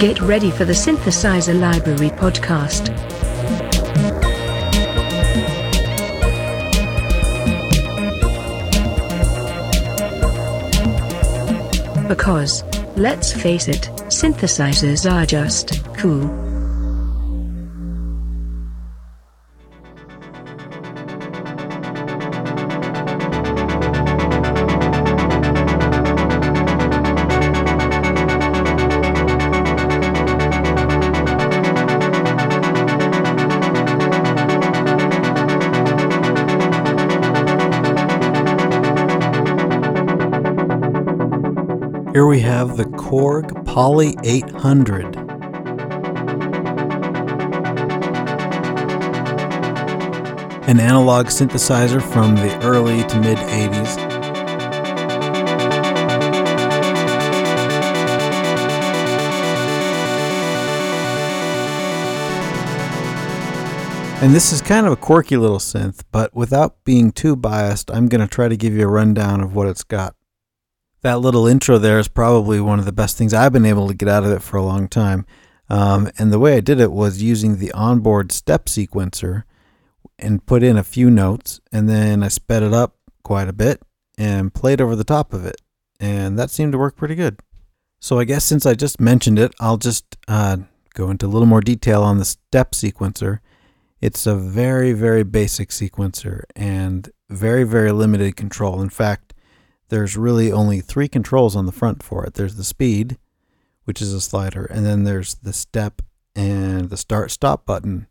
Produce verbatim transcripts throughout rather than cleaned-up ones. Get ready for the Synthesizer Library podcast. Because, let's face it, synthesizers are just cool. Here we have the Korg Poly eight hundred. An analog synthesizer from the early to mid eighties. And this is kind of a quirky little synth, but without being too biased, I'm going to try to give you a rundown of what it's got. That little intro there is probably one of the best things I've been able to get out of it for a long time. Um, and the way I did it was using the onboard step sequencer and put in a few notes, and then I sped it up quite a bit and played over the top of it. And that seemed to work pretty good. So I guess since I just mentioned it, I'll just uh, go into a little more detail on the step sequencer. It's a very, very basic sequencer and very, very limited control. In fact, there's really only three controls on the front for it. There's the speed, which is a slider, and then there's the step and the start-stop button.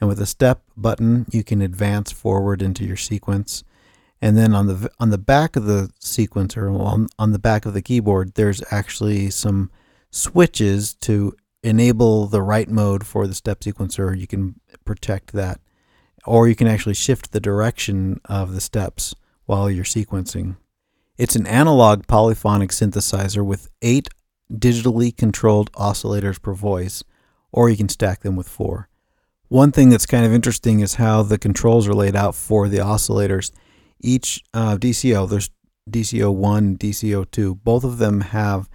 And with the step button, you can advance forward into your sequence. And then on the on the back of the sequencer, on, on the back of the keyboard, there's actually some switches to enable the write mode for the step sequencer. You can protect that, or you can actually shift the direction of the steps while you're sequencing. It's an analog polyphonic synthesizer with eight digitally controlled oscillators per voice, or you can stack them with four. One thing that's kind of interesting is how the controls are laid out for the oscillators. Each uh, D C O, there's D C O one, D C O two, both of them have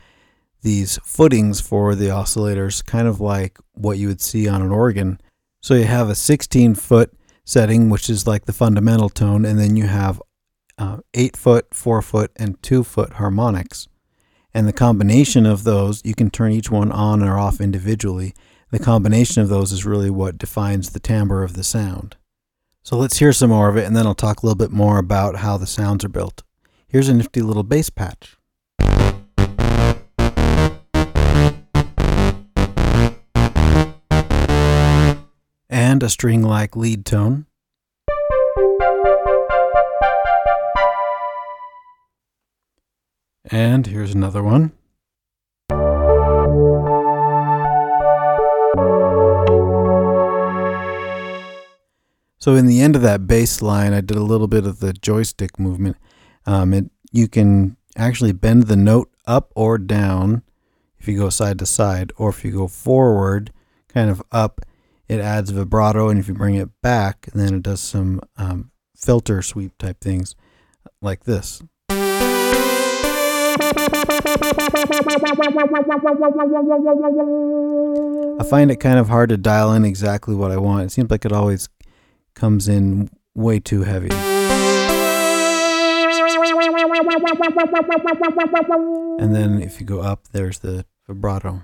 these footings for the oscillators, kind of like what you would see on an organ. So you have a sixteen-foot setting, which is like the fundamental tone, and then you have Uh, eight foot, four foot, and two foot harmonics. And the combination of those, you can turn each one on or off individually. The combination of those is really what defines the timbre of the sound. So let's hear some more of it, and then I'll talk a little bit more about how the sounds are built. Here's a nifty little bass patch. And a string-like lead tone. And here's another one. So in the end of that bass line, I did a little bit of the joystick movement. Um, it, you can actually bend the note up or down if you go side to side, or if you go forward, kind of up, it adds vibrato, and if you bring it back, then it does some um, filter sweep type things like this. I find it kind of hard to dial in exactly what I want. It seems like it always comes in way too heavy. And then if you go up, there's the vibrato.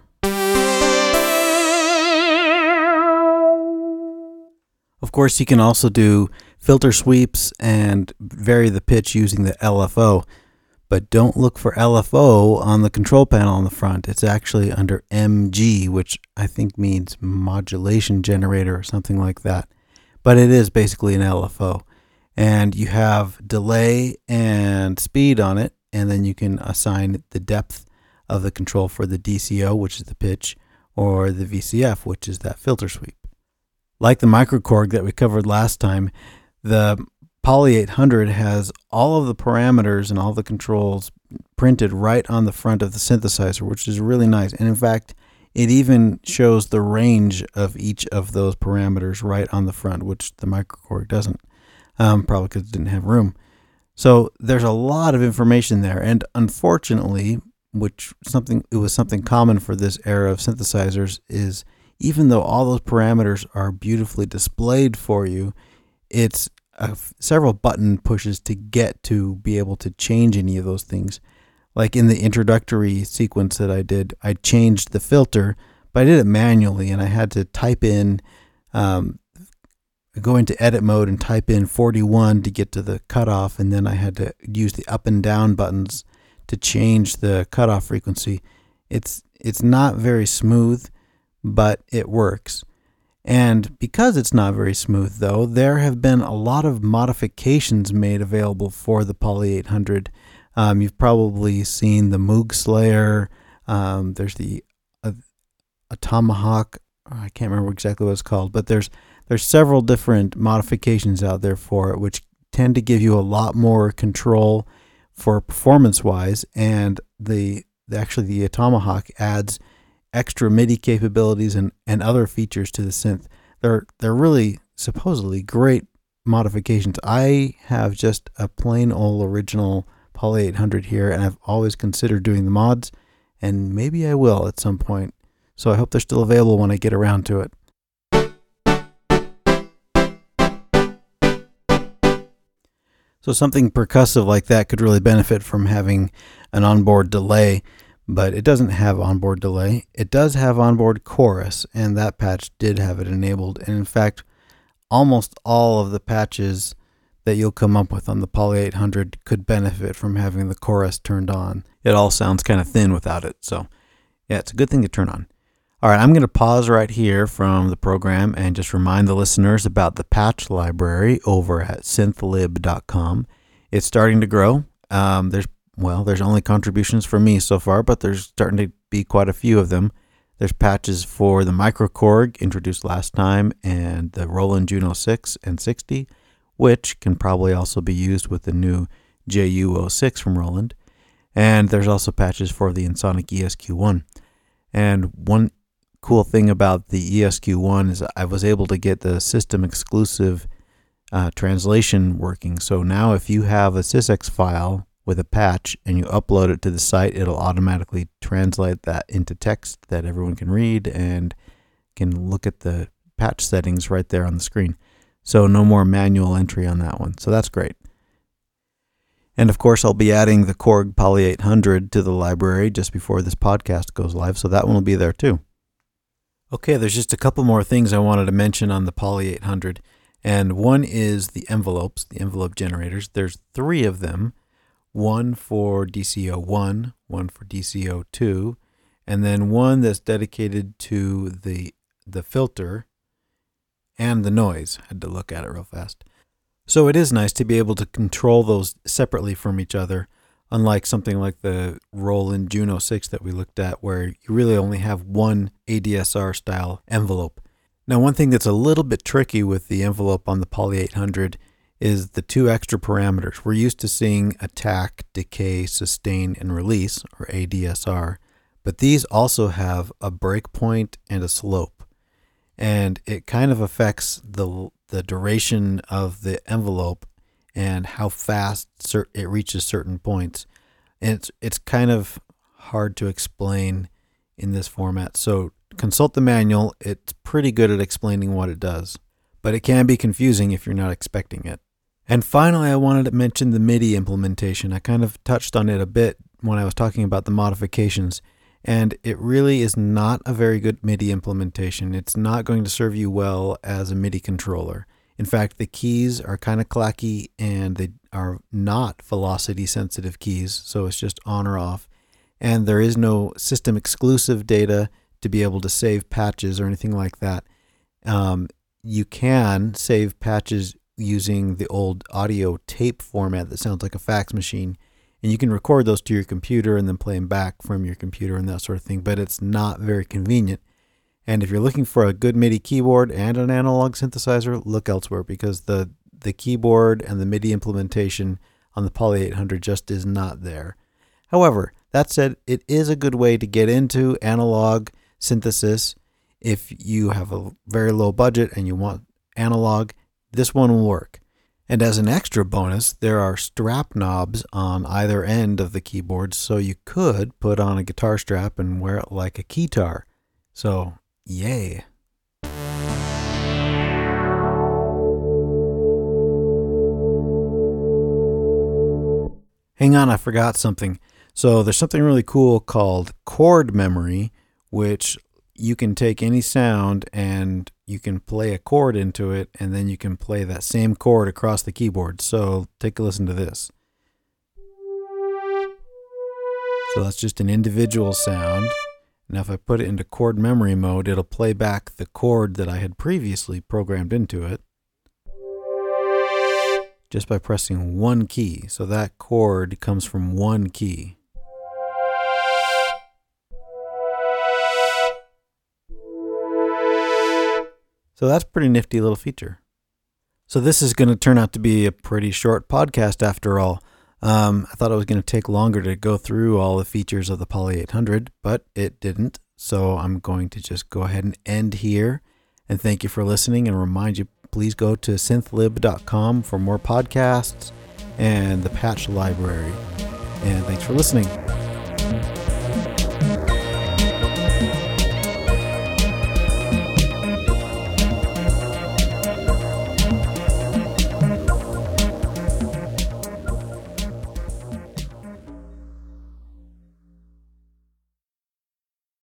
Of course, you can also do filter sweeps and vary the pitch using the L F O. But don't look for L F O on the control panel on the front. It's actually under M G, which I think means modulation generator or something like that. But it is basically an L F O. And you have delay and speed on it, and then you can assign the depth of the control for the D C O, which is the pitch, or the V C F, which is that filter sweep. Like the MicroKorg that we covered last time, the Poly eight hundred has all of the parameters and all the controls printed right on the front of the synthesizer, which is really nice. And in fact, it even shows the range of each of those parameters right on the front, which the MicroKorg doesn't, um, probably because it didn't have room. So there's a lot of information there. And unfortunately, which something it was something common for this era of synthesizers, is even though all those parameters are beautifully displayed for you, it's a, several button pushes to get to be able to change any of those things. Like in the introductory sequence that I did, I changed the filter, but I did it manually, and I had to type in, um, go into edit mode and type in forty-one to get to the cutoff, and then I had to use the up and down buttons to change the cutoff frequency. It's it's not very smooth, but it works. And because it's not very smooth, though, there have been a lot of modifications made available for the Poly eight hundred. Um, you've probably seen the MoogSlayer. Um, there's the uh, a Tomahawk. Oh, I can't remember exactly what it's called, but there's there's several different modifications out there for it, which tend to give you a lot more control for performance-wise. And the, the actually the Tomahawk adds extra MIDI capabilities and, and other features to the synth. They're they're really supposedly great modifications. I have just a plain old original Poly eight hundred here, and I've always considered doing the mods, and maybe I will at some point. So I hope they're still available when I get around to it. So something percussive like that could really benefit from having an onboard delay, but it doesn't have onboard delay. It does have onboard chorus, and that patch did have it enabled. And in fact, almost all of the patches that you'll come up with on the Poly eight hundred could benefit from having the chorus turned on. It all sounds kind of thin without it, so yeah, it's a good thing to turn on. All right, I'm going to pause right here from the program and just remind the listeners about the patch library over at synthlib dot com. It's starting to grow. Um, there's Well, there's only contributions for me so far, but there's starting to be quite a few of them. There's patches for the MicroKorg introduced last time, and the Roland Juno six and sixty, which can probably also be used with the new J U oh six from Roland. And there's also patches for the Ensoniq E S Q one. And one cool thing about the E S Q one is I was able to get the system exclusive uh, translation working. So now if you have a sysx file with a patch and you upload it to the site, it'll automatically translate that into text that everyone can read and can look at the patch settings right there on the screen. So no more manual entry on that one. So that's great. And of course, I'll be adding the Korg Poly eight hundred to the library just before this podcast goes live, so that one will be there too. Okay, there's just a couple more things I wanted to mention on the Poly eight hundred, and one is the envelopes, the envelope generators. There's three of them. One for D C O one, one for D C O two, and then one that's dedicated to the the filter and the noise. I had to look at it real fast. So it is nice to be able to control those separately from each other, unlike something like the Roland Juno six that we looked at, where you really only have one A D S R style envelope. Now, one thing that's a little bit tricky with the envelope on the Poly eight hundred is the two extra parameters. We're used to seeing attack, decay, sustain, and release, or A D S R, but these also have a breakpoint and a slope. And it kind of affects the the duration of the envelope and how fast cer- it reaches certain points. And it's, it's kind of hard to explain in this format. So consult the manual. It's pretty good at explaining what it does, but it can be confusing if you're not expecting it. And finally, I wanted to mention the MIDI implementation. I kind of touched on it a bit when I was talking about the modifications, and it really is not a very good MIDI implementation. It's not going to serve you well as a MIDI controller. In fact, the keys are kind of clacky, and they are not velocity-sensitive keys, so it's just on or off. And there is no system-exclusive data to be able to save patches or anything like that. Um, you can save patches using the old audio tape format that sounds like a fax machine, and you can record those to your computer and then play them back from your computer and that sort of thing, but it's not very convenient. And if you're looking for a good MIDI keyboard and an analog synthesizer, look elsewhere, because the the keyboard and the MIDI implementation on the Poly eight hundred just is not there. However, that said, it is a good way to get into analog synthesis if you have a very low budget and you want analog. This one will work. And as an extra bonus, there are strap knobs on either end of the keyboard, so you could put on a guitar strap and wear it like a keytar. So, yay! Hang on, I forgot something. So there's something really cool called chord memory, which you can take any sound and you can play a chord into it, and then you can play that same chord across the keyboard. So take a listen to this. So that's just an individual sound. Now if I put it into chord memory mode, it'll play back the chord that I had previously programmed into it just by pressing one key. So that chord comes from one key. So that's a pretty nifty little feature. So this is going to turn out to be a pretty short podcast after all. Um, I thought it was going to take longer to go through all the features of the Poly eight hundred, but it didn't. So I'm going to just go ahead and end here. And thank you for listening, and remind you, please go to synthlib dot com for more podcasts and the patch library. And thanks for listening.